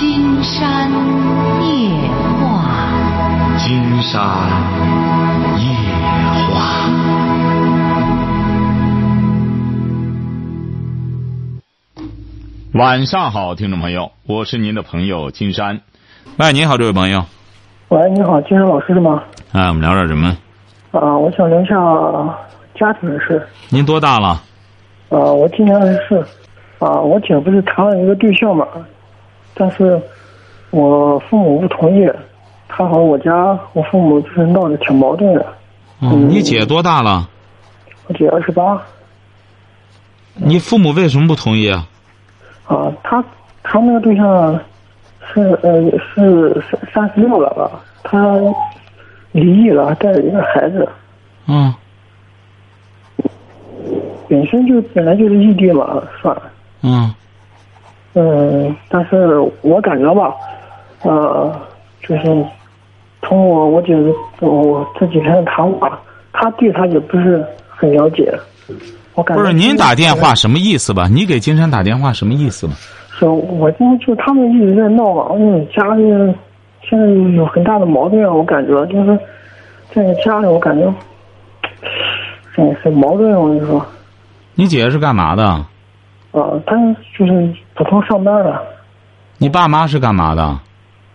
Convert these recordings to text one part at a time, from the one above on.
金山夜话，金山夜话。晚上好，听众朋友，我是您的朋友金山。喂，您好，这位朋友。喂，你好，金山老师是吗？哎，我们聊点什么？啊，我想聊一下家庭的事。您多大了？啊，我今年24。啊，我姐不是谈了一个对象嘛，但是我父母不同意，她和我家我父母就是闹得挺矛盾的。哦，你姐多大了？我姐28。你父母为什么不同意啊？啊，他那个对象是36了吧？他离异了，带着一个孩子。嗯。本来就是异地嘛，算了。嗯。但是我感觉吧，就是通过我姐我这几天的谈话，她对她也不是很了解。我感觉不是您打电话什么意思吧？你给金山打电话什么意思吧？是我今天就他们一直在闹嘛，因为家里现在有很大的矛盾，我感觉就是在家里，我感觉很矛盾，我跟你说。你姐是干嘛的？她就是普通上班的。你爸妈是干嘛的？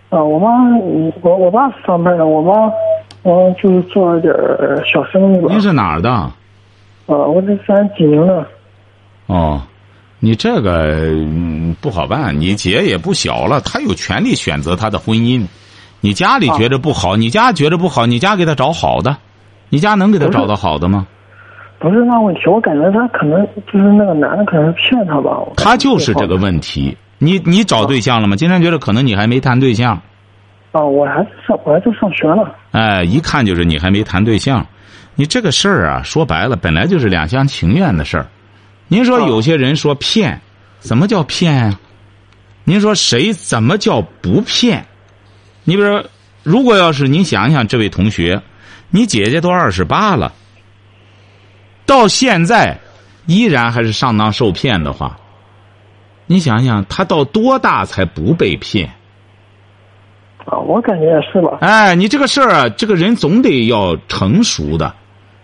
我爸是上班的，我妈就是做点小生意吧。您是哪儿的？我是咱济宁的。哦，你这个不好办，你姐也不小了，她有权利选择她的婚姻。你家里觉得不好，你家给她找好的，你家能给她找到好的吗？不是那问题，我感觉他可能就是那个男的，可能是骗他吧。他就是这个问题。你找对象了吗？金山觉得可能你还没谈对象。我还在上学了。哎，一看就是你还没谈对象。你这个事儿啊，说白了本来就是两厢情愿的事儿。您说有些人说骗，怎么叫骗啊？您说谁怎么叫不骗？你比如说，如果要是您想想，这位同学，你姐姐都28了。到现在依然还是上当受骗的话，你想想他到多大才不被骗啊？我感觉也是吧。哎，你这个事儿啊，这个人总得要成熟的。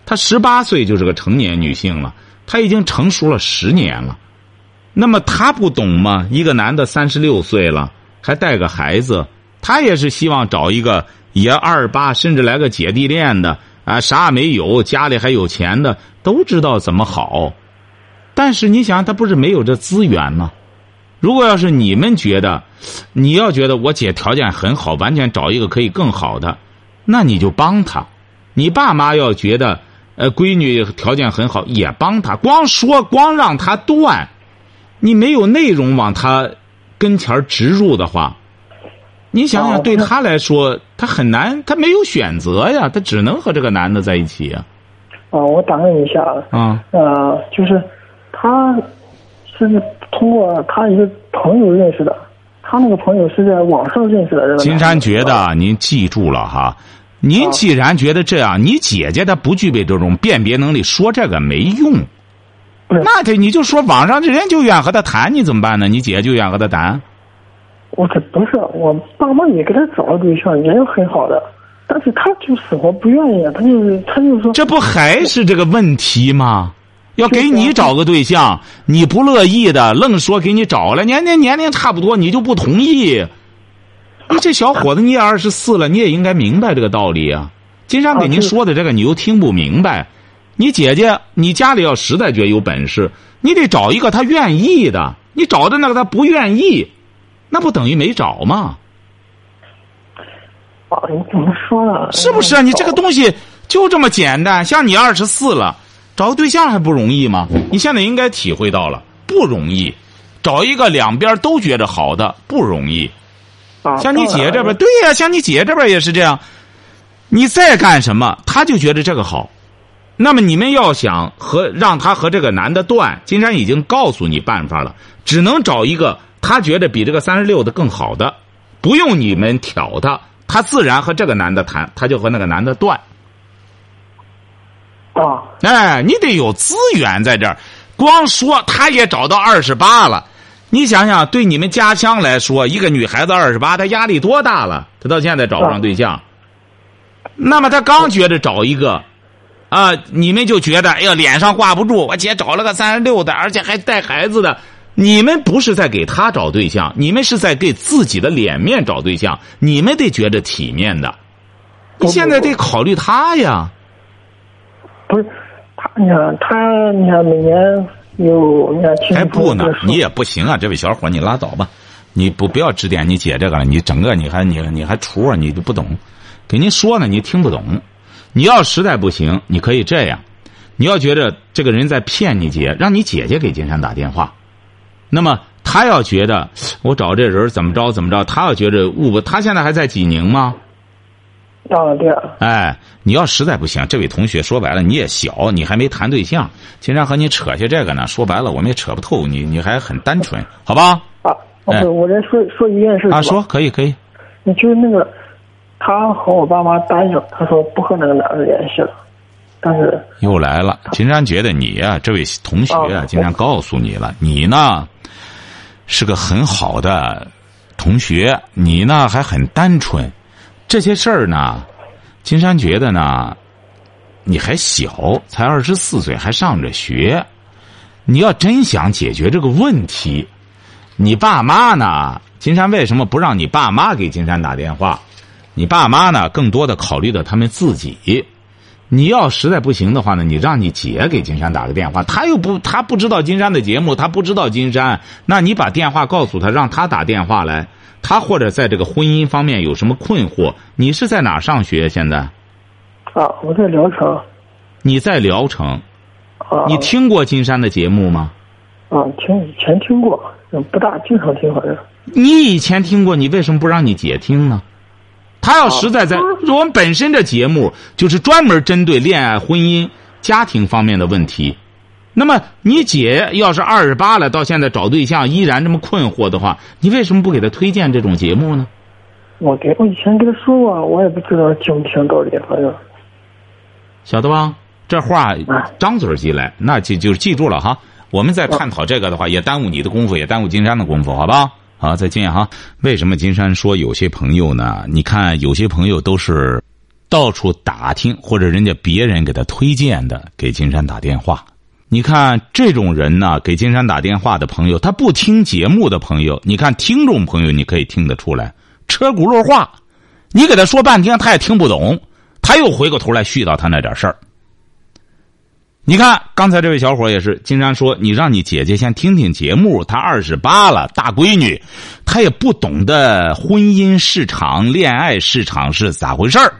她18岁就是个成年女性了，她已经成熟了10年了。那么她不懂吗？一个男的36岁了还带个孩子，他也是希望找一个也28，甚至来个姐弟恋的啊，啥也没有，家里还有钱的，都知道怎么好。但是你想，他不是没有这资源吗？如果要是你要觉得我姐条件很好，完全找一个可以更好的，那你就帮她。你爸妈要觉得闺女条件很好，也帮她。光让她断，你没有内容往她跟前植入的话，你想想，对他来说，他很难，他没有选择呀，他只能和这个男的在一起呀。哦，我打断你一下啊。就是他是通过他一个朋友认识的，他那个朋友是在网上认识的。金山觉得您记住了哈，您既然觉得这样，你姐姐她不具备这种辨别能力，说这个没用。那你就说网上这人就愿和他谈，你怎么办呢？你姐就愿和他谈。我可不是，我爸妈也给他找了对象，也有很好的，但是他就死活不愿意，他就说，这不还是这个问题吗？要给你找个对象，你不乐意的，愣说给你找了，年龄差不多，你就不同意。你这小伙子，你也24了，你也应该明白这个道理啊。金山给您说的这个，你又听不明白。你姐姐，你家里要实在觉得有本事，你得找一个他愿意的，你找的那个他不愿意。那不等于没找吗？啊，你怎么说呢？是不是啊？你这个东西就这么简单。像你24了，找个对象还不容易吗？你现在应该体会到了，不容易。找一个两边都觉得好的不容易。像你姐这边，对呀，像你姐这边也是这样。你再干什么，他就觉得这个好。那么你们要想让他和这个男的断，金山已经告诉你办法了，只能找一个。他觉得比这个36的更好的，不用你们挑他自然和这个男的谈，他就和那个男的断。哎，你得有资源在这儿。光说他也找到28了，你想想，对你们家乡来说，一个女孩子28，她压力多大了？她到现在找不上对象，那么她刚觉得找一个，啊，你们就觉得哎呀脸上挂不住，我姐找了个36的，而且还带孩子的。你们不是在给她找对象，你们是在给自己的脸面找对象，你们得觉得体面的。你现在得考虑她呀。不是，她你看她你看每年。有还不呢？你也不行啊！这位小伙，你拉倒吧，你不要指点你姐这个了。你整个你还厨啊，你都不懂，给您说呢你听不懂。你要实在不行，你可以这样，你要觉得这个人在骗你姐，让你姐姐给金山打电话。那么他要觉得我找这人怎么着，他要觉得误不，他现在还在济宁吗？啊，对啊。哎，你要实在不行，这位同学，说白了你也小，你还没谈对象，经常和你扯些这个呢，说白了我们也扯不透你，你还很单纯，好吧？啊，哎、我再说一件事啊，说可以。你就是那个，他和我爸妈答应，他说不和那个男的联系了，但是又来了。金山觉得你呀、啊，这位同学啊，金山告诉你了，你呢是个很好的同学，你呢还很单纯。这些事儿呢，金山觉得呢，你还小，才24岁，还上着学。你要真想解决这个问题，你爸妈呢？金山为什么不让你爸妈给金山打电话？你爸妈呢，更多的考虑到他们自己。你要实在不行的话呢，你让你姐给金山打个电话，他不知道金山的节目，他不知道金山，那你把电话告诉他，让他打电话来。他或者在这个婚姻方面有什么困惑？你是在哪上学现在？啊，我在聊城。你在聊城？啊。你听过金山的节目吗？啊，以前听过，不大经常听好像。你以前听过，你为什么不让你姐听呢？他要实在在、啊、我们本身这节目就是专门针对恋爱、婚姻、家庭方面的问题。那么你姐要是28了，到现在找对象依然这么困惑的话，你为什么不给她推荐这种节目呢？我以前跟她说过，我也不知道听不听道理，反正晓得吧？这话张嘴即来，那就记住了哈。我们在探讨这个的话，也耽误你的功夫，也耽误金山的功夫，好吧？好，再见哈。为什么金山说有些朋友呢？你看有些朋友都是到处打听，或者人家别人给他推荐的，给金山打电话。你看这种人呢，给金山打电话的朋友，他不听节目的朋友，你看听众朋友，你可以听得出来，车轱辘话，你给他说半天，他也听不懂，他又回过头来絮叨他那点事儿。你看刚才这位小伙也是，金山说你让你姐姐先听听节目，她28了，大闺女，她也不懂得婚姻市场、恋爱市场是咋回事儿，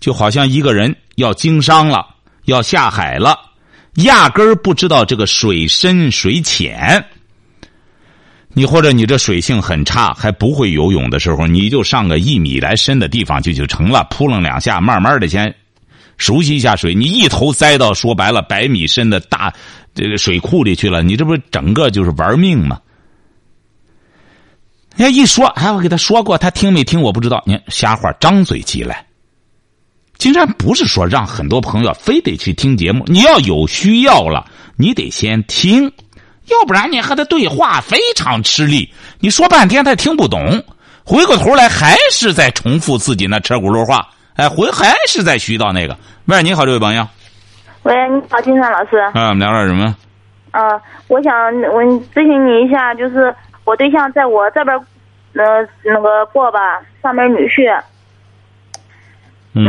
就好像一个人要经商了，要下海了。压根儿不知道这个水深水浅，你或者你这水性很差，还不会游泳的时候，你就上个1米来深的地方就成了，扑棱两下，慢慢的先熟悉一下水。你一头栽到说白了100米深的大这个水库里去了，你这不整个就是玩命吗？人家一说，哎，我给他说过，他听没听我不知道，你瞎话，张嘴即来。金山不是说让很多朋友非得去听节目，你要有需要了，你得先听，要不然你和他对话非常吃力。你说半天他听不懂，回过头来还是在重复自己那车轱辘话，哎，还是在絮叨那个。喂，你好，这位朋友。喂，你好，金山老师。啊，我们聊点什么？我想我咨询你一下，就是我对象在我这边，那个过吧，上边女婿。就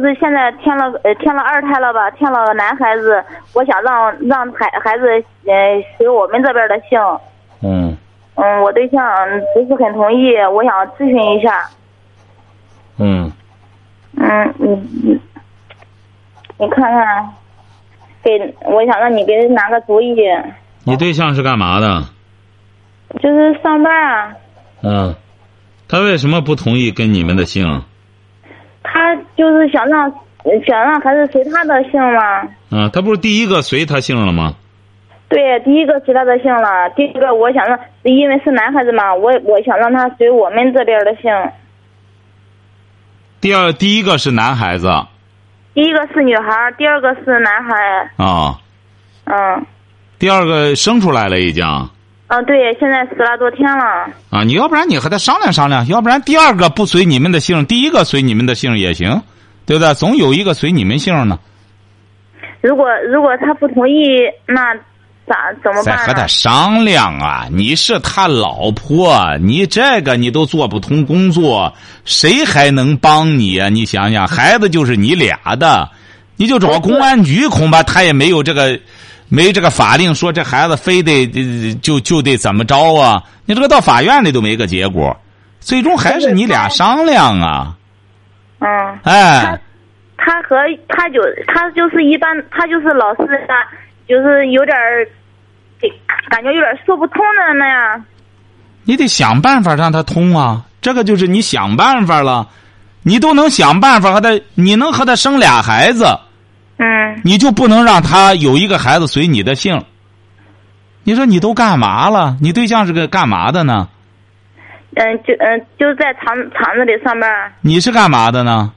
是现在添了2胎了吧，添了男孩子，我想让孩子随我们这边的姓。我对象不是很同意，我想咨询一下。你看看，我想让你给拿个主意。你对象是干嘛的？就是上班啊。他为什么不同意跟你们的姓？他就是想让孩子随他的姓吗？啊，他不是第一个随他姓了吗？对，第一个随他的姓了。第一个我想让，因为是男孩子嘛，我想让他随我们这边的姓。第一个是男孩子。第一个是女孩，第二个是男孩。啊。第二个生出来了已经。啊，对，现在4多天了。啊，你要不然你和他商量商量，要不然第二个不随你们的姓，第一个随你们的姓也行，对不对？总有一个随你们姓呢。如果他不同意，那怎么办呢？再和他商量啊！你是他老婆，你这个你都做不通工作，谁还能帮你啊？你想想，孩子就是你俩的，你就找公安局，恐怕他也没有这个。没这个法令说这孩子非得就得怎么着啊？你这个到法院里都没个结果，最终还是你俩商量啊。嗯。哎。他就是老是就是有点感觉有点说不通的那样。你得想办法让他通啊！这个就是你想办法了，你都能想办法和他，你能和他生俩孩子。嗯，你就不能让他有一个孩子随你的姓。你说你都干嘛了？你对象是个干嘛的呢？就在厂子里上班。你是干嘛的呢？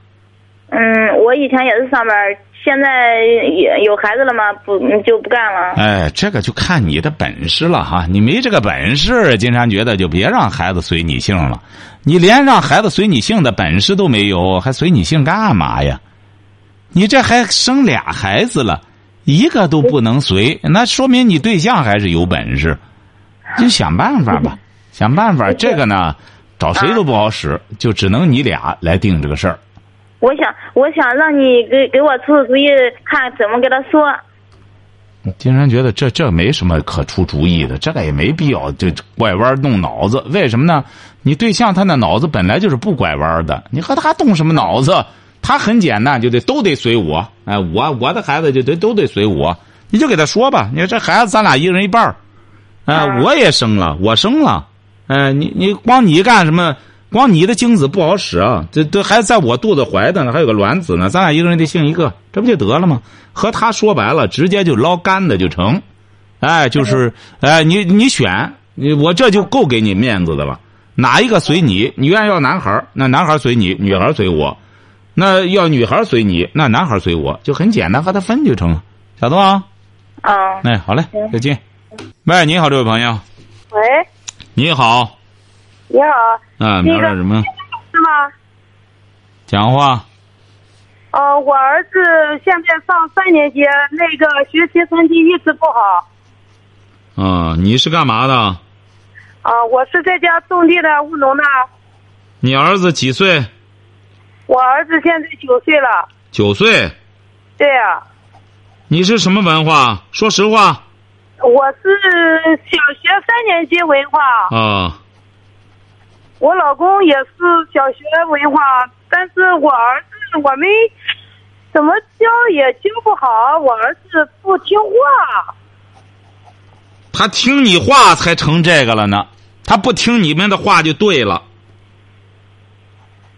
嗯，我以前也是上班，现在也有孩子了嘛，就不干了。哎，这个就看你的本事了哈。你没这个本事，金山觉得就别让孩子随你姓了。你连让孩子随你姓的本事都没有，还随你姓干嘛呀？你这还生俩孩子了，一个都不能随，那说明你对象还是有本事，就想办法吧，想办法。这个呢，找谁都不好使，就只能你俩来定这个事儿。我想让你给我出主意，看怎么跟他说。金山觉得这没什么可出主意的，这个也没必要就拐弯动脑子。为什么呢？你对象他那脑子本来就是不拐弯的，你和他动什么脑子？他很简单，就都得随我，哎，我的孩子就都得随我。你就给他说吧，你说这孩子咱俩一人一半儿，我生了，你光你干什么？光你的精子不好使啊，这还在我肚子怀的呢，还有个卵子呢，咱俩一个人得姓一个，这不就得了吗？和他说白了，直接就捞干的就成，哎，就是哎，你选，我这就够给你面子的了，哪一个随你？你愿意要男孩，那男孩随你，女孩随我。那要女孩随你，那男孩随我，就很简单，和他分就成了。小东啊，哎，好嘞，再见。喂，你好，这位朋友。喂。你好。你好。啊，你叫什么？是吗？讲话。我儿子现在上3年级，那个学习成绩一直不好。啊，你是干嘛的？啊，我是在家种地的，务农的。你儿子几岁？我儿子现在9岁了。9岁？对啊。你是什么文化？说实话。我是小学3年级文化。啊。我老公也是小学文化，但是我儿子我没怎么教也教不好，我儿子不听话。他听你话才成这个了呢，他不听你们的话就对了。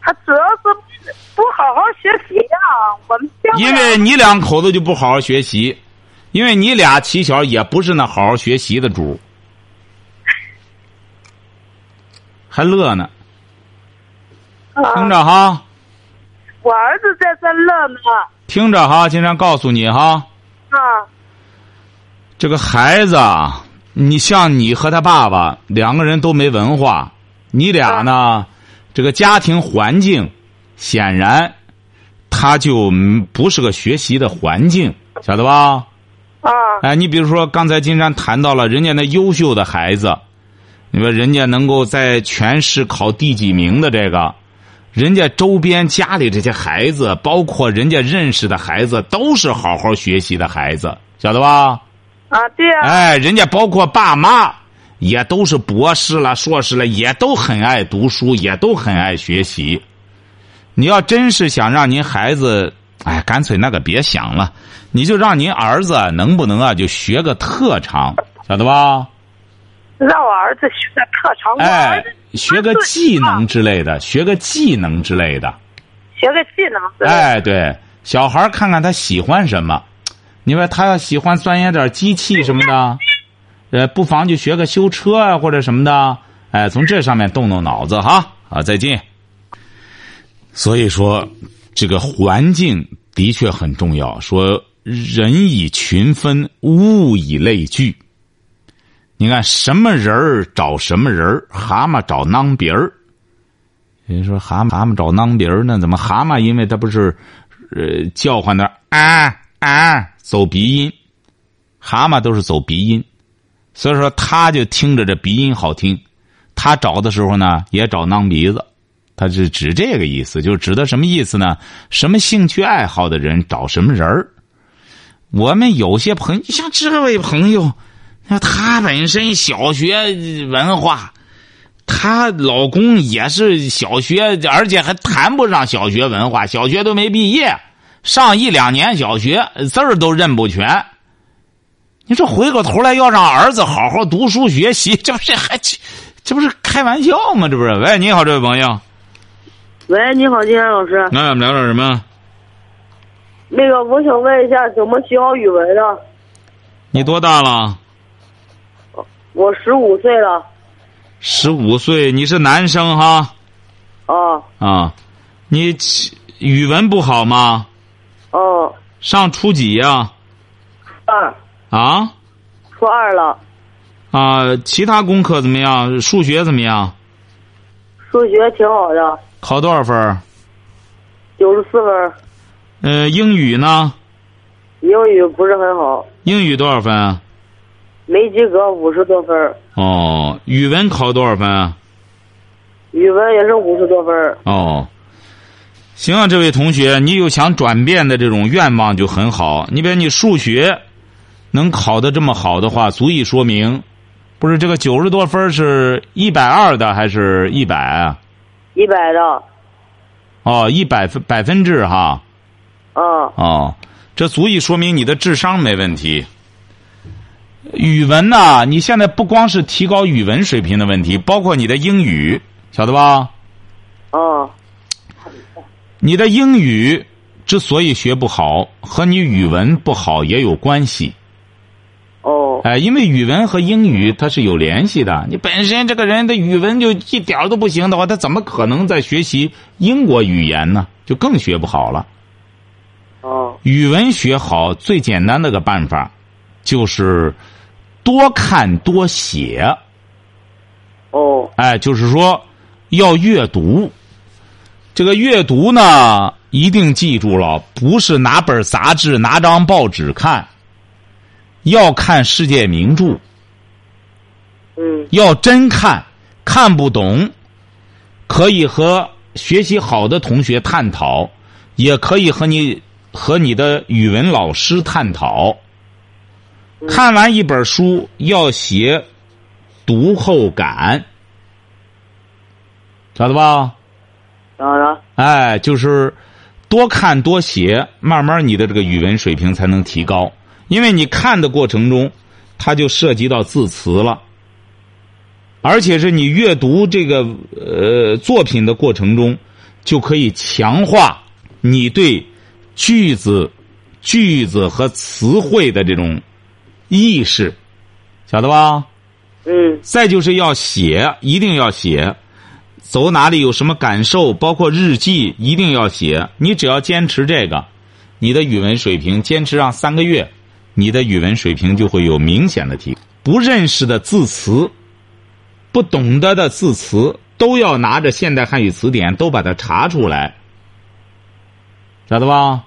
他主要是不好好学习呀、啊，我们因为你两口子就不好好学习，因为你俩起小也不是那好好学习的主，还乐呢，听着哈。我儿子在这乐呢。听着哈，经常告诉你哈。啊。这个孩子，你像你和他爸爸两个人都没文化，你俩呢？这个家庭环境显然他就不是个学习的环境，晓得吧？啊。哎，你比如说刚才金山谈到了人家那优秀的孩子，你说人家能够在全市考第几名的这个，人家周边家里这些孩子，包括人家认识的孩子，都是好好学习的孩子，晓得吧？啊，对啊。哎，人家包括爸妈也都是博士了硕士了，也都很爱读书，也都很爱学习。你要真是想让您孩子，哎，干脆那个别想了，你就让您儿子能不能啊就学个特长，晓得吧？让我儿子学个特长，哎，学个技能之类的，学个技能之类的，学个技能之类的。哎，对，小孩看看他喜欢什么，你说他要喜欢钻研点机器什么的，不妨就学个修车啊，或者什么的，哎，从这上面动动脑子哈。好，再见。所以说，这个环境的确很重要。说人以群分，物以类聚。你看什么人儿找什么人儿，蛤蟆找囊鼻儿。人说蛤蟆找囊鼻儿呢？怎么蛤蟆？因为它不是叫唤的啊啊走鼻音，蛤蟆都是走鼻音，所以说他就听着这鼻音好听。他找的时候呢，也找囊鼻子，他是指这个意思，就指的什么意思呢？什么兴趣爱好的人找什么人儿。我们有些朋友，像这位朋友，他本身小学文化，他老公也是小学，而且还谈不上小学文化，小学都没毕业，上一两年小学字儿都认不全。你说回过头来要让儿子好好读书学习，这不是开玩笑吗？这不是。喂，你好，这位朋友。喂，你好，金山老师。那我们聊点什么？那个，我想问一下，怎么学好语文呢？你多大了？我15岁了。15岁，你是男生哈？哦。啊，你语文不好吗？哦。上初几呀？2。啊？初2了。啊，其他功课怎么样？数学怎么样？数学挺好的。考多少分？94分。英语呢？英语不是很好。英语多少分啊？没及格，50多分。哦，语文考多少分啊？语文也是50多分。哦，行啊，这位同学，你有想转变的这种愿望就很好。你比如你数学能考得这么好的话，足以说明，不是这个90多分是120的还是100啊？100的。哦，100%哈。哦。哦，这足以说明你的智商没问题。语文呐，你现在不光是提高语文水平的问题，包括你的英语，晓得吧？哦。你的英语之所以学不好，和你语文不好也有关系。哦。哎，因为语文和英语它是有联系的。你本身这个人的语文就一点都不行的话，他怎么可能在学习英国语言呢？就更学不好了。哦。语文学好最简单的个办法，就是多看多写。哦。哎，就是说要阅读。这个阅读呢，一定记住了，不是拿本杂志拿张报纸看，要看世界名著。嗯。要真看，看不懂可以和学习好的同学探讨，也可以和你的语文老师探讨。看完一本书要写读后感，晓得吧？当然。哎，就是多看多写，慢慢你的这个语文水平才能提高。因为你看的过程中，它就涉及到字词了，而且是你阅读这个作品的过程中，就可以强化你对句子和词汇的这种意识，晓得吧？嗯。再就是要写，一定要写，走哪里有什么感受，包括日记一定要写。你只要坚持这个，你的语文水平坚持上3个月，你的语文水平就会有明显的提高。不认识的字词，不懂得的字词，都要拿着现代汉语词典都把它查出来，晓得吧？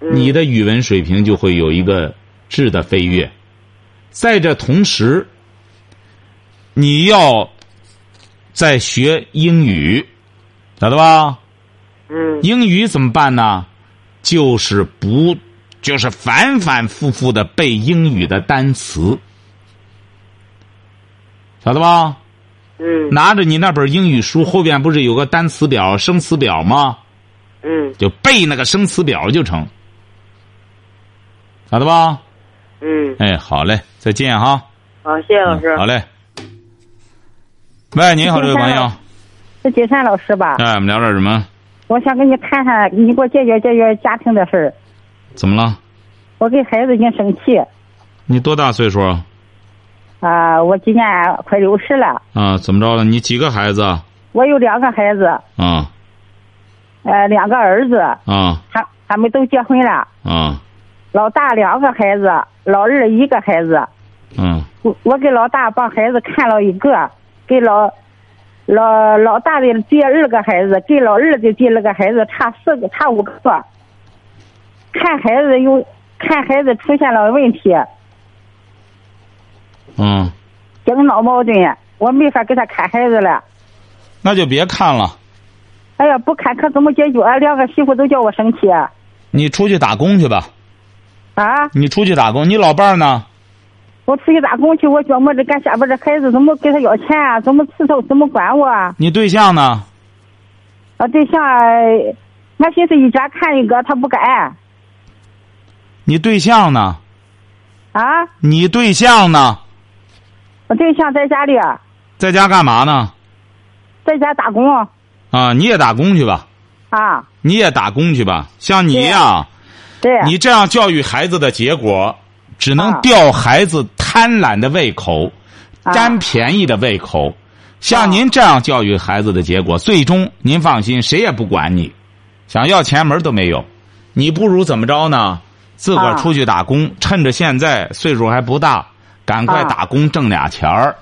嗯。你的语文水平就会有一个质的飞跃。在这同时，你要在学英语，晓得吧？嗯。英语怎么办呢？就是反复复的背英语的单词，晓得吧？嗯。拿着你那本英语书，后边不是有个单词表、生词表吗？嗯。就背那个生词表就成，晓得吧？嗯。哎，好嘞，再见哈。好，谢谢老师。好嘞。喂，你好，这位朋友。是金山老师吧？哎，我们聊点什么？我想跟你看看，你给我解决家庭的事儿。怎么了？我跟孩子已经生气。你多大岁数？啊，我今年快60了。啊，怎么着了？你几个孩子？我有2个孩子。啊。2个儿子。啊。他们都结婚了。啊。老大2个孩子，老二1个孩子。嗯。我给老大帮孩子看了一个，给老大的接二个孩子，给老二的接了个孩子，差5个。看孩子出现了问题，嗯，整脑矛盾，我没法给他看孩子了。那就别看了。哎呀，不看可怎么解决啊？两个媳妇都叫我生气啊。你出去打工去吧。啊？你出去打工，你老伴呢？我出去打工去，我琢磨着干啥吧？这孩子怎么给他要钱啊？怎么伺候？怎么管我啊？你对象呢？啊，对象，我寻思一家看一个，他不敢。你对象呢？啊？你对象呢？我对象在家里。在家干嘛呢？在家打工。啊，你也打工去吧。啊。你也打工去吧，像你呀，对，你这样教育孩子的结果，只能吊孩子贪婪的胃口，占便宜的胃口。像您这样教育孩子的结果，最终您放心，谁也不管你，想要钱门都没有。你不如怎么着呢？自个儿出去打工，趁着现在岁数还不大，赶快打工挣俩钱儿，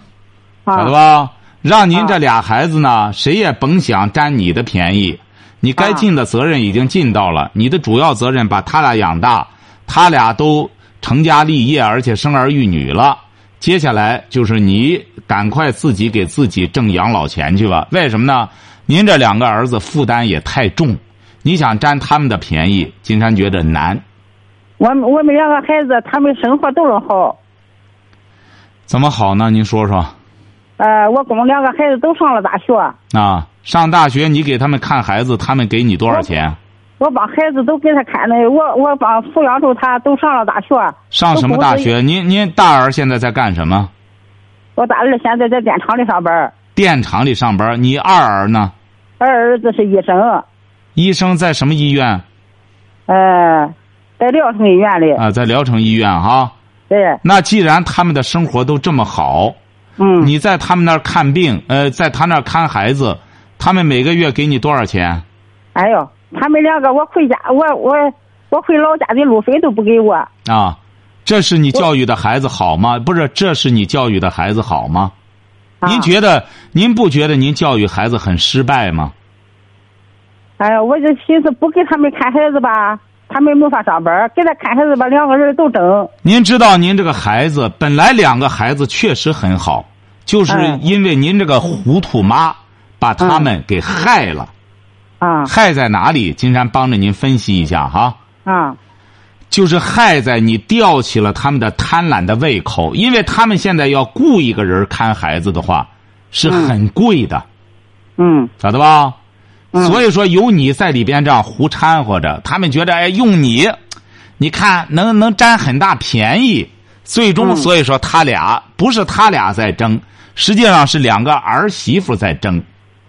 晓得吧？让您这俩孩子呢，谁也甭想占你的便宜。你该尽的责任已经尽到了，你的主要责任把他俩养大，他俩都成家立业，而且生儿育女了。接下来就是你赶快自己给自己挣养老钱去吧。为什么呢？您这两个儿子负担也太重，你想占他们的便宜，金山觉得难。我们两个孩子，他们生活都能好。怎么好呢？您说说。我们两个孩子都上了大学。啊，上大学你给他们看孩子，他们给你多少钱？我把孩子都给他看了，我把抚养住他，都上了大学。上什么大学？您大儿现在在干什么？我大儿现在在电厂里上班。电厂里上班，你二儿呢？二儿子是医生。医生在什么医院？在聊城医院里。啊，在聊城医院哈。对。那既然他们的生活都这么好，嗯，你在他们那儿看病，在他那儿看孩子，他们每个月给你多少钱？哎呦，他们两个，我回家，我回老家的路费都不给我。啊，这是你教育的孩子好吗？不是，这是你教育的孩子好吗？您觉得，您不觉得您教育孩子很失败吗？哎呀，我就寻思不给他们看孩子吧，他们没法上班，给他看孩子吧，两个人都整。您知道您这个孩子，本来两个孩子确实很好，就是因为您这个糊涂妈把他们给害了。啊，害在哪里？金山帮着您分析一下哈。啊，就是害在你吊起了他们的贪婪的胃口，因为他们现在要雇一个人看孩子的话是很贵的。嗯，晓得吧？所以说有你在里边这样胡掺和着，他们觉得哎，用你，你看能占很大便宜，最终所以说他俩不是他俩在争，实际上是两个儿媳妇在争。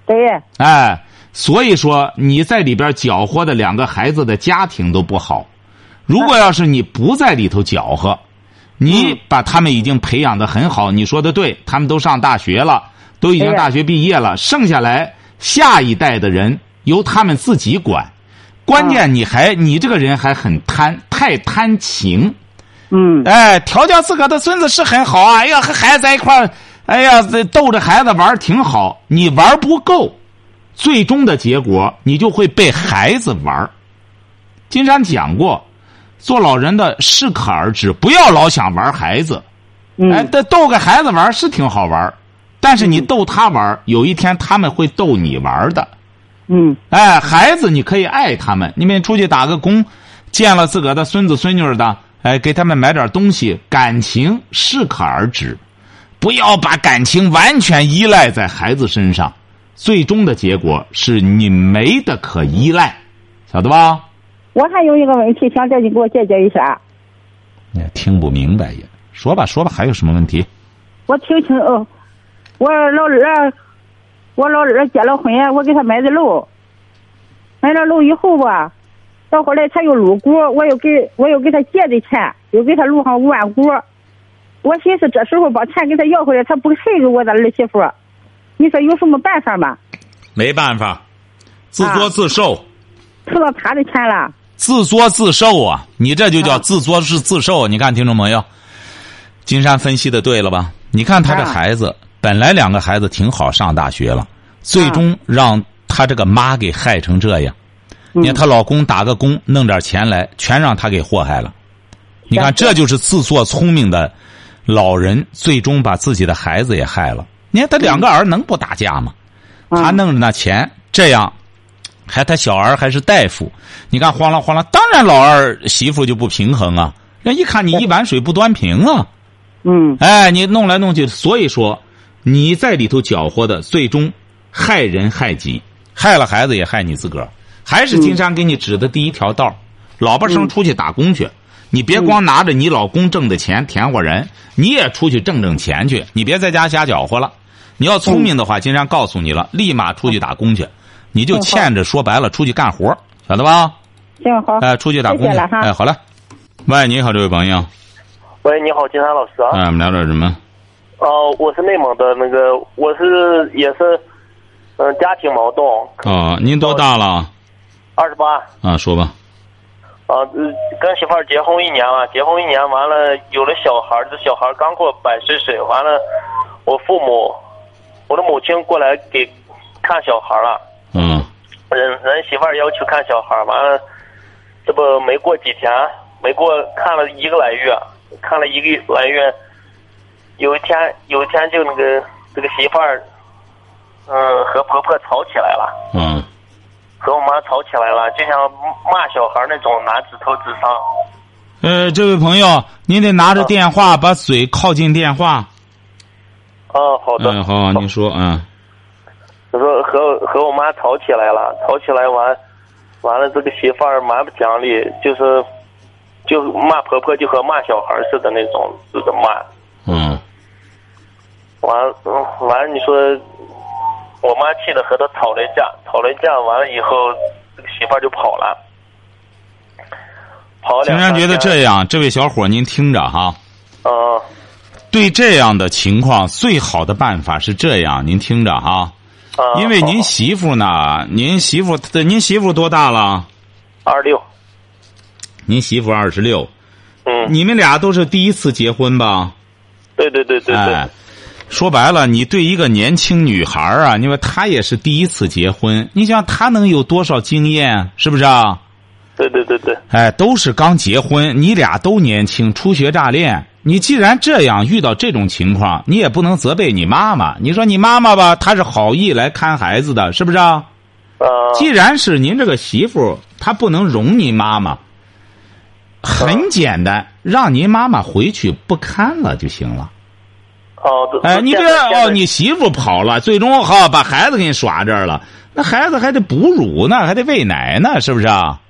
对。哎，所以说你在里边搅和的两个孩子的家庭都不好。如果要是你不在里头搅和，你把他们已经培养得很好，你说的对，他们都上大学了，都已经大学毕业了，剩下来下一代的人由他们自己管。关键你这个人还很太贪情。嗯，哎，调教自个的孙子是很好啊，哎呀，和孩子在一块儿，哎呀，逗着孩子玩挺好。你玩不够，最终的结果你就会被孩子玩。金山讲过，做老人的适可而止，不要老想玩孩子。哎，逗个孩子玩是挺好玩，但是你逗他玩，有一天他们会逗你玩的。嗯，哎，孩子你可以爱他们，你们出去打个工，见了自个的孙子孙女的，哎，给他们买点东西，感情适可而止，不要把感情完全依赖在孩子身上，最终的结果是你没的可依赖，晓得吧？我还有一个问题想叫你给我解决一下。你听不明白也说吧说吧，还有什么问题？我听清哦。我老二结了婚，我给他买的楼，买了楼以后吧，到后来他又入股，我又给他借的钱，又给他入上5万股。我寻思这时候把钱给他要回来，他不配给我的儿媳妇，你说有什么办法吗？没办法，自作自受。碰到他的钱了。自作自受啊！你这就叫自作自受。你看，听众朋友，金山分析的对了吧？你看他这孩子，本来两个孩子挺好，上大学了，最终让他这个妈给害成这样。你看她老公打个工弄点钱来，全让他给祸害了。你看，这就是自作聪明的老人，最终把自己的孩子也害了。你看他两个儿能不打架吗？他弄着那钱这样，还他小儿还是大夫。你看哗啦哗啦，当然老二媳妇就不平衡啊。人一看你一碗水不端平啊。嗯，哎，你弄来弄去，所以说你在里头搅和的，最终害人害己，害了孩子也害你自个儿。还是金山给你指的第一条道，老婆生出去打工去，你别光拿着你老公挣的钱填活人，你也出去挣挣钱去，你别在家瞎搅和了。你要聪明的话，金山告诉你了，立马出去打工去，你就欠着说白了出去干活，晓得吧？行好，哎，出去打工去，哎，好嘞。喂，你好，这位朋友。喂，你好，金山老师啊。哎，我们聊点什么？我是内蒙的那个，我是也是，家庭矛盾。哦，您多大了？28。啊，说吧。啊，跟媳妇儿结婚1年了，完了有了小孩，这小孩刚过1岁，完了我父母，我的母亲过来给看小孩了。嗯。人媳妇儿要求看小孩，完了，这不没过几天，看了1个来月，有一天就那个这个媳妇儿，和婆婆吵起来了。嗯。和我妈吵起来了，就像骂小孩那种，拿指头指伤。这位朋友，您得拿着电话，把嘴靠近电话。哦，好的。好，您说，我说和我妈吵起来了，完了，这个媳妇儿蛮不讲理，就骂婆婆，就和骂小孩似的那种，就是骂。嗯。完了，你说。我妈气得和他吵了一架，完了以后，这个媳妇儿就跑了。竟然觉得这样，这位小伙您听着哈。对这样的情况，最好的办法是这样，您听着哈。因为您媳妇呢，您媳妇多大了？26。您媳妇26。嗯。你们俩都是第一次结婚吧？对。哎，说白了，你对一个年轻女孩啊，因为她也是第一次结婚，你想她能有多少经验，是不是啊？对。哎，都是刚结婚，你俩都年轻，初学乍练。你既然这样遇到这种情况，你也不能责备你妈妈。你说你妈妈吧，她是好意来看孩子的，是不是啊？既然是您这个媳妇，她不能容您妈妈。很简单，让您妈妈回去不看了就行了。哎，你你媳妇跑了，最终把孩子给你耍这儿了，那孩子还得哺乳呢，还得喂奶呢，是不是啊？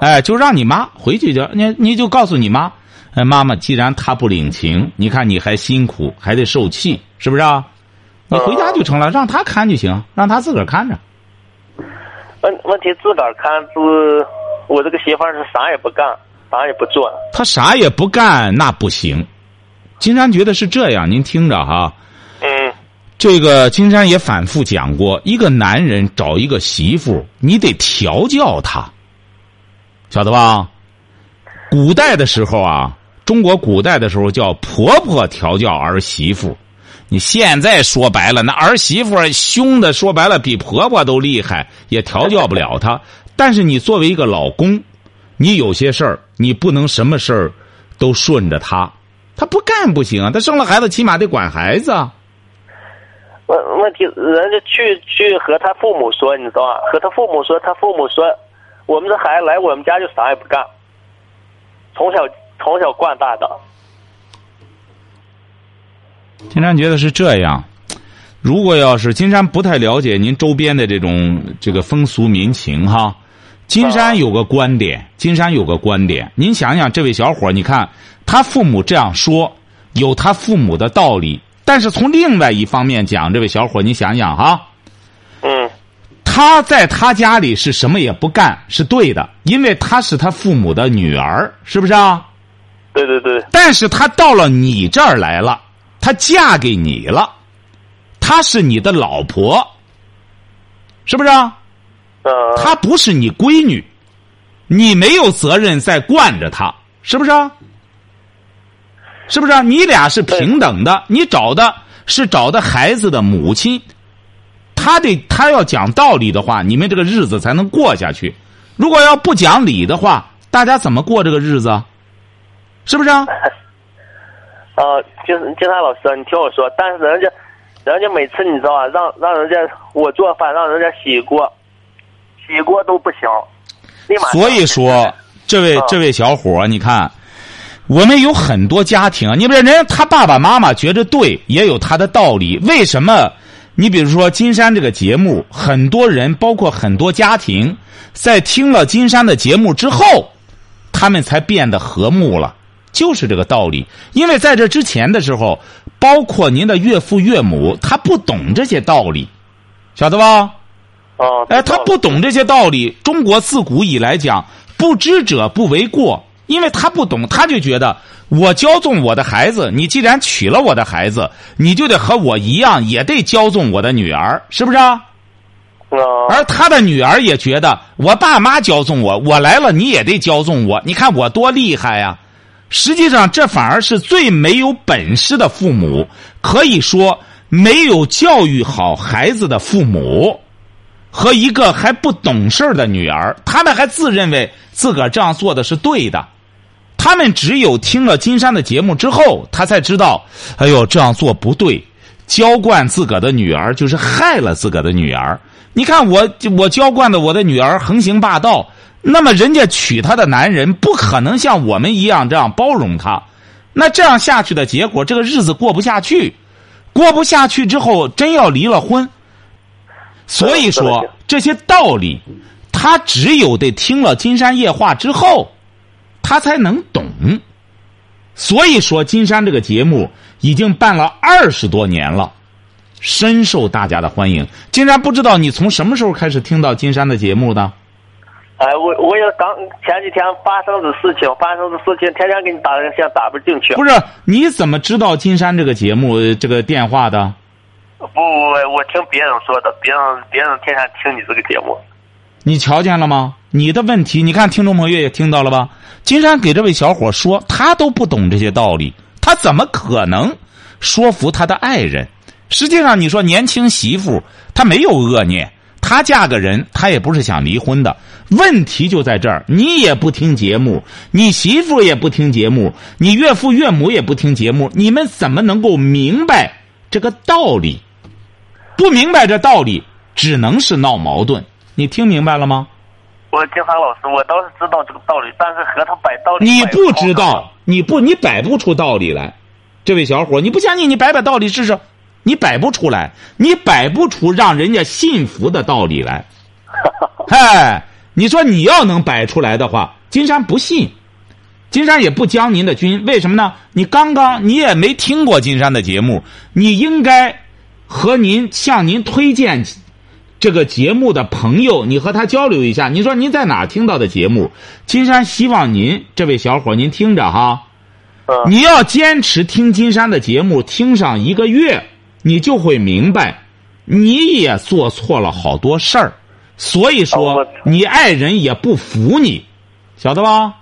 哎，就让你妈回去，你就告诉你妈，哎，妈妈，既然她不领情，你看你还辛苦，还得受气，是不是啊？你回家就成了，让她看就行，让她自个儿看着。问题自个儿看，我这个媳妇儿是啥也不干，啥也不做。她啥也不干，那不行。金山觉得是这样，您听着哈。嗯。这个金山也反复讲过，一个男人找一个媳妇，你得调教他，晓得吧？古代的时候啊，中国古代的时候叫婆婆调教儿媳妇，你现在说白了，那儿媳妇凶的说白了比婆婆都厉害，也调教不了她。但是你作为一个老公，你有些事儿你不能什么事儿都顺着她。他不干不行啊！他生了孩子，起码得管孩子啊。问题，人家去和他父母说，你知道吧？和他父母说，我们这孩子来我们家就啥也不干，从小惯大的。金山觉得是这样。如果要是金山不太了解您周边的这个风俗民情哈。金山有个观点，您想想，这位小伙，你看他父母这样说，有他父母的道理，但是从另外一方面讲，这位小伙，你想想哈，他在他家里是什么也不干是对的，因为他是他父母的女儿，是不是啊？对。但是他到了你这儿来了，他嫁给你了，他是你的老婆，是不是啊？她不是你闺女，你没有责任再惯着她，是不是？是不是、啊？你俩是平等的，你找的孩子的母亲，他要讲道理的话，你们这个日子才能过下去。如果要不讲理的话，大家怎么过这个日子？是不是、啊？金山老师，你听我说，但是人家每次你知道啊，让人家我做饭，让人家洗锅都不行。所以说，这位小伙，你看。我们有很多家庭，你比如人家他爸爸妈妈觉得对，也有他的道理。为什么？你比如说金山这个节目，很多人包括很多家庭，在听了金山的节目之后，他们才变得和睦了，就是这个道理。因为在这之前的时候，包括您的岳父岳母，他不懂这些道理，晓得吧？哦，哎，他不懂这些道理。中国自古以来讲，不知者不为过。因为他不懂，他就觉得我骄纵我的孩子，你既然娶了我的孩子，你就得和我一样，也得骄纵我的女儿，是不是啊？而他的女儿也觉得我爸妈骄纵我，我来了你也得骄纵我，你看我多厉害呀！实际上，这反而是最没有本事的父母，可以说没有教育好孩子的父母。和一个还不懂事的女儿，他们还自认为自个儿这样做的是对的。他们只有听了金山的节目之后，他才知道，哎呦，这样做不对，娇惯自个的女儿就是害了自个的女儿。你看我娇惯的我的女儿横行霸道，那么人家娶她的男人不可能像我们一样这样包容她，那这样下去的结果，这个日子过不下去。过不下去之后，真要离了婚。所以说这些道理，他只有得听了金山夜话之后，他才能懂。所以说金山这个节目已经办了20多年了，深受大家的欢迎。金山不知道你从什么时候开始听到金山的节目的？哎，我也刚前几天发生的事情，天天给你打热线打不进去。不是，你怎么知道金山这个节目这个电话的？不，我听别人说的，别人天天听你这个节目。你瞧见了吗？你的问题，你看听众朋友也听到了吧？金山给这位小伙说，他都不懂这些道理，他怎么可能说服他的爱人？实际上，你说年轻媳妇，她没有恶念，她嫁个人，她也不是想离婚的。问题就在这儿，你也不听节目，你媳妇也不听节目，你岳父岳母也不听节目，你们怎么能够明白这个道理？不明白这道理，只能是闹矛盾。你听明白了吗？我金山老师，我倒是知道这个道理，但是和他摆道理。你不知道，你摆不出道理来。这位小伙，你不相信，你摆道理试试，你摆不出来，你摆不出让人家信服的道理来。嗨，你说你要能摆出来的话，金山不信，金山也不将您的军。为什么呢？你也没听过金山的节目，你应该。和您向您推荐这个节目的朋友，你和他交流一下。你说您在哪听到的节目？金山希望您，这位小伙，您听着哈，你要坚持听金山的节目，听上1个月，你就会明白，你也做错了好多事儿。所以说，你爱人也不服你，晓得吧？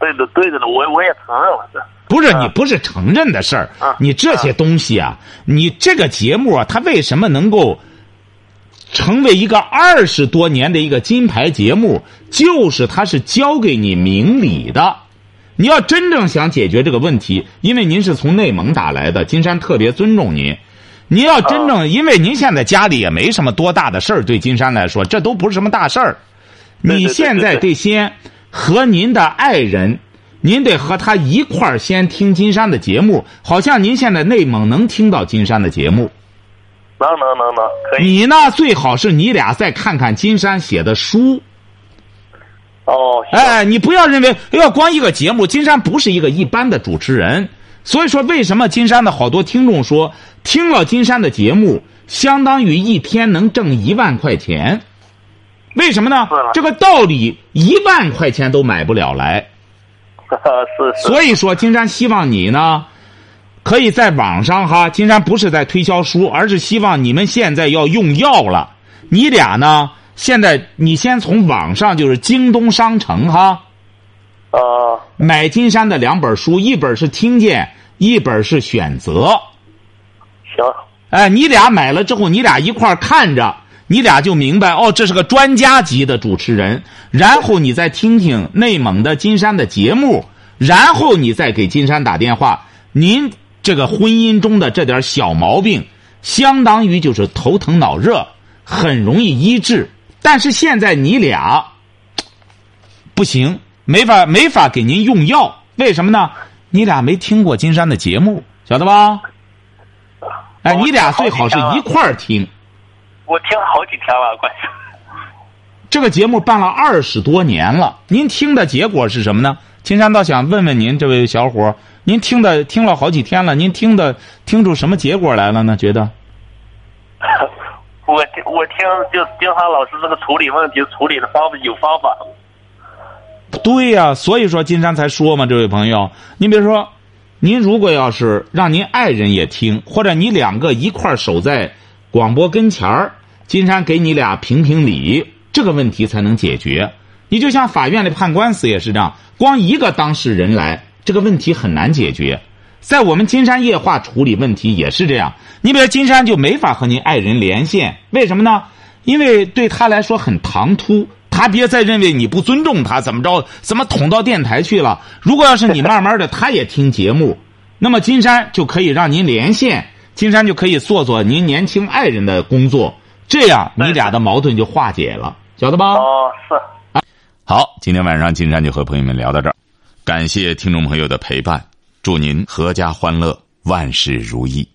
对的，我也承认了的。不是你不是承认的事儿，你这些东西啊，你这个节目啊，它为什么能够成为一个20多年的一个金牌节目？就是它是教给你明理的。你要真正想解决这个问题，因为您是从内蒙打来的，金山特别尊重您。您要真正，因为您现在家里也没什么多大的事儿，对金山来说，这都不是什么大事儿。你现在得先和您的爱人。您得和他一块儿先听金山的节目，好像您现在内蒙能听到金山的节目，能，可以。你呢，最好是你俩再看看金山写的书。哦，哎，你不要认为要光一个节目，金山不是一个一般的主持人，所以说为什么金山的好多听众说听了金山的节目，相当于一天能挣1万块钱？为什么呢？这个道理1万块钱都买不了来。是。所以说金山希望你呢可以在网上哈，金山不是在推销书，而是希望你们现在要用药了，你俩呢现在你先从网上就是京东商城哈买金山的2本书，一本是听见，一本是选择。行。哎，你俩买了之后，你俩一块儿看着，你俩就明白哦，这是个专家级的主持人。然后你再听听内蒙的金山的节目，然后你再给金山打电话。您这个婚姻中的这点小毛病，相当于就是头疼脑热，很容易医治。但是现在你俩不行，没法给您用药，为什么呢？你俩没听过金山的节目，晓得吧？哎，你俩最好是一块儿听。我听了好几天了，关系。这个节目办了20多年了，您听的结果是什么呢？金山倒想问问您，这位小伙，您听了好几天了，您听出什么结果来了呢？觉得？我听就金山老师这个处理问题处理的方法有方法。对呀，所以说金山才说嘛，这位朋友，您别说，您如果要是让您爱人也听，或者你两个一块守在广播跟前儿，金山给你俩评理，这个问题才能解决。你就像法院里判官司也是这样，光一个当事人来，这个问题很难解决。在我们金山夜话处理问题也是这样，你比如金山就没法和您爱人连线，为什么呢？因为对他来说很唐突，他别再认为你不尊重他，怎么着怎么捅到电台去了。如果要是你慢慢的他也听节目，那么金山就可以让您连线，金山就可以做您年轻爱人的工作，这样你俩的矛盾就化解了，晓得吧？哦，是啊。好，今天晚上金山就和朋友们聊到这儿，感谢听众朋友的陪伴，祝您阖家欢乐，万事如意。